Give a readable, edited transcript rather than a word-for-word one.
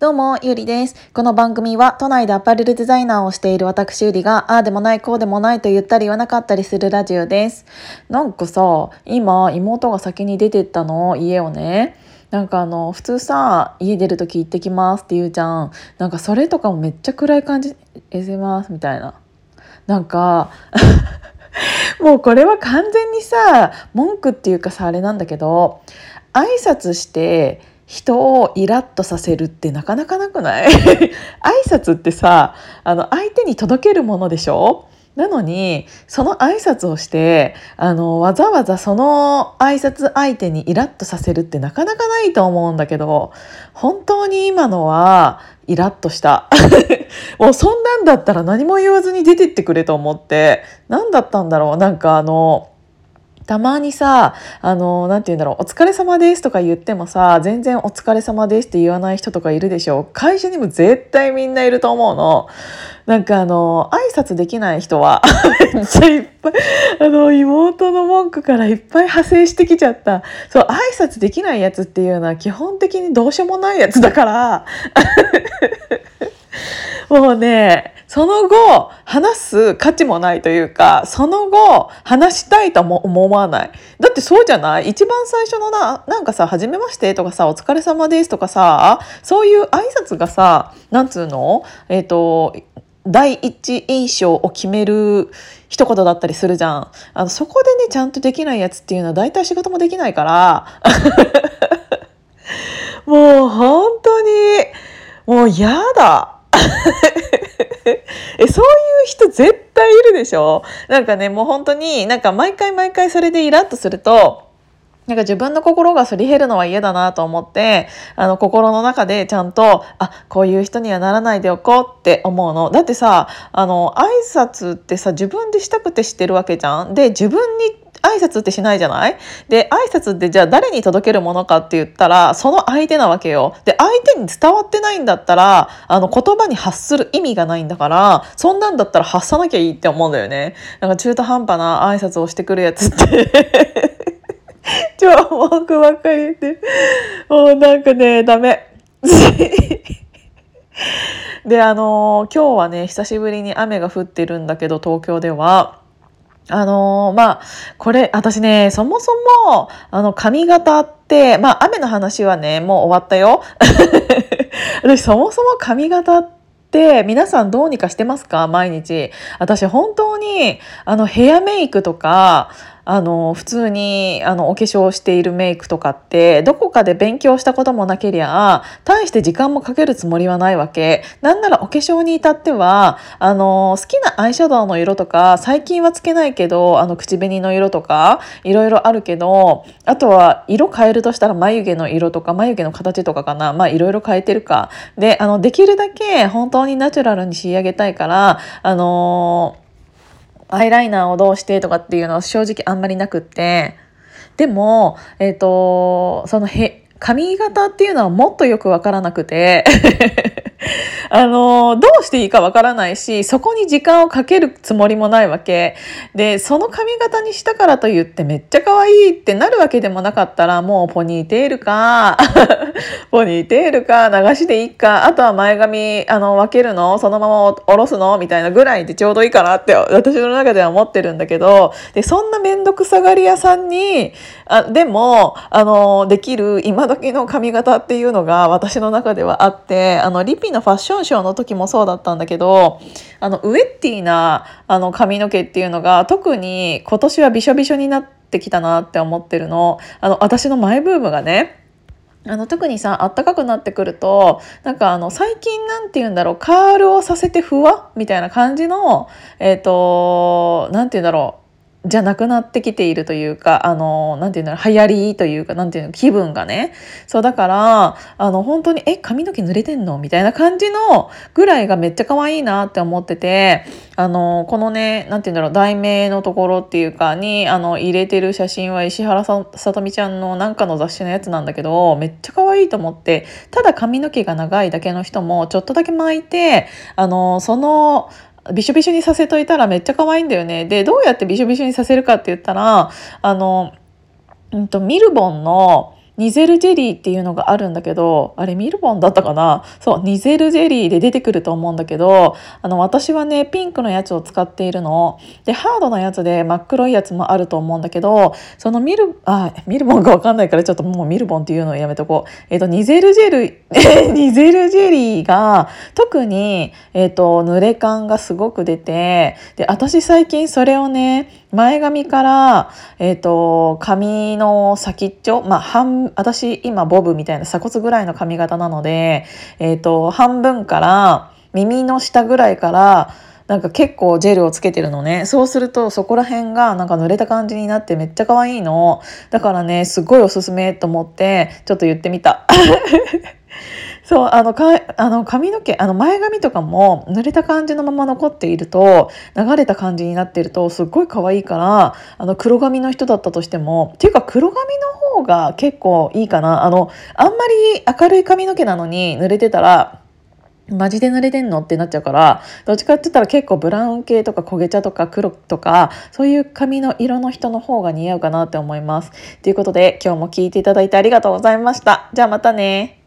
どうも、ゆりです。この番組は都内でアパレルデザイナーをしている私ゆりが、ああでもないこうでもないと言ったり言わなかったりするラジオです。なんかさ、今妹が先に出てったの、家をね。なんか普通さ、家出るとき行ってきますって言うじゃん。なんかそれとかもめっちゃ暗い感じ、しますみたいな。なんかもうこれは完全にさ、文句っていうかさ、あれなんだけど、挨拶して人をイラッとさせるってなかなかなくない？挨拶ってさ、相手に届けるものでしょ？なのにその挨拶をしてわざわざその挨拶相手にイラッとさせるってなかなかないと思うんだけど、本当に今のはイラッとしたもうそんなんだったら何も言わずに出てってくれと思って、何だったんだろう。なんかたまにさ、なんて言うんだろう、お疲れ様ですとか言ってもさ、全然お疲れ様ですって言わない人とかいるでしょ。会社にも絶対みんないると思うの。なんか挨拶できない人はめっちゃいっぱい、妹の文句からいっぱい派生してきちゃった。そう、挨拶できないやつっていうのは基本的にどうしようもないやつだからもうね、その後話す価値もないというか、その後話したいとも思わない。だってそうじゃない？一番最初のなんかさ、初めましてとかさ、お疲れ様ですとかさ、そういう挨拶がさ、なんつうの？第一印象を決める一言だったりするじゃん。そこでね、ちゃんとできないやつっていうのは大体仕事もできないからもう本当にもうやだそういう人絶対いるでしょ。なんかね、もう本当になんか毎回それでイラッとすると、なんか自分の心がすり減るのは嫌だなと思って、心の中でちゃんと、あ、こういう人にはならないでおこうって思うの。だってさ、挨拶ってさ、自分でしたくてしてるわけじゃん。で、自分に挨拶ってしないじゃない？で、挨拶ってじゃあ誰に届けるものかって言ったら、その相手なわけよ。で、相手に伝わってないんだったら、言葉に発する意味がないんだから、そんなんだったら発さなきゃいいって思うんだよね。なんか中途半端な挨拶をしてくるやつって超文句ばっかり言って、もうなんかね、ダメで、今日はね、久しぶりに雨が降ってるんだけど、東京では。まあ、これ、私ね、そもそも、髪型って、まあ、雨の話はね、もう終わったよ。私、そもそも髪型って、皆さんどうにかしてますか？毎日。私、本当に、ヘアメイクとか、普通にお化粧しているメイクとかって、どこかで勉強したこともなけりゃ大して時間もかけるつもりはないわけ。なんならお化粧に至っては好きなアイシャドウの色とか、最近はつけないけど口紅の色とかいろいろあるけど、あとは色変えるとしたら眉毛の色とか眉毛の形とかかな。まあいろいろ変えてるか。で、できるだけ本当にナチュラルに仕上げたいから、アイライナーをどうしてとかっていうのは正直あんまりなくって、でもその髪型っていうのはもっとよくわからなくてどうしていいかわからないし、そこに時間をかけるつもりもないわけで、その髪型にしたからといってめっちゃ可愛いってなるわけでもなかったら、もうポニーテールか流しでいいか、あとは前髪分けるの、そのまま下ろすのみたいなぐらいでちょうどいいかなって私の中では思ってるんだけど、で、そんなめんどくさがり屋さんにでもできる今時の髪型っていうのが私の中ではあって、リピのファッションショーの時もそうだったんだけど、ウエッティな髪の毛っていうのが特に今年はびしょびしょになってきたなって思ってるの。私のマイブームがね、特にさ、暖かくなってくると、なんか最近なんて言うんだろう、カールをさせてふわみたいな感じのなんて言うんだろう、じゃなくなってきているというか、なんていうんだろう、流行りというか、なんていうの、気分がね。そう、だから、本当に、髪の毛濡れてんの？みたいな感じのぐらいがめっちゃ可愛いなって思ってて、このね、なんていうんだろう、題名のところっていうかに、入れてる写真は石原さとみちゃんのなんかの雑誌のやつなんだけど、めっちゃ可愛いと思って、ただ髪の毛が長いだけの人も、ちょっとだけ巻いて、びしょびしょにさせといたらめっちゃ可愛いんだよね。で、どうやってびしょびしょにさせるかって言ったら、ミルボンのニゼルジェリーっていうのがあるんだけど、あれミルボンだったかな。そう、ニゼルジェリーで出てくると思うんだけど、私はねピンクのやつを使っているので、ハードなやつで真っ黒いやつもあると思うんだけど、そのミルボンが分かんないから、ちょっともうミルボンっていうのをやめとこう。ニゼルジェリーが特に、濡れ感がすごく出て、で私最近それをね前髪から、髪の先っちょ、私今ボブみたいな鎖骨ぐらいの髪型なので、半分から耳の下ぐらいからなんか結構ジェルをつけてるのね。そうするとそこら辺がなんか濡れた感じになってめっちゃ可愛いの。だからねすごいおすすめと思ってちょっと言ってみた。そう、髪の毛、前髪とかも濡れた感じのまま残っていると、流れた感じになっているとすっごい可愛いから、黒髪の人だったとしても、っていうか黒髪の方が結構いいかな。あんまり明るい髪の毛なのに濡れてたらマジで濡れてんのってなっちゃうから、どっちかって言ったら結構ブラウン系とか焦げ茶とか黒とか、そういう髪の色の人の方が似合うかなって思います。ということで今日も聞いていただいてありがとうございました。じゃあまたね。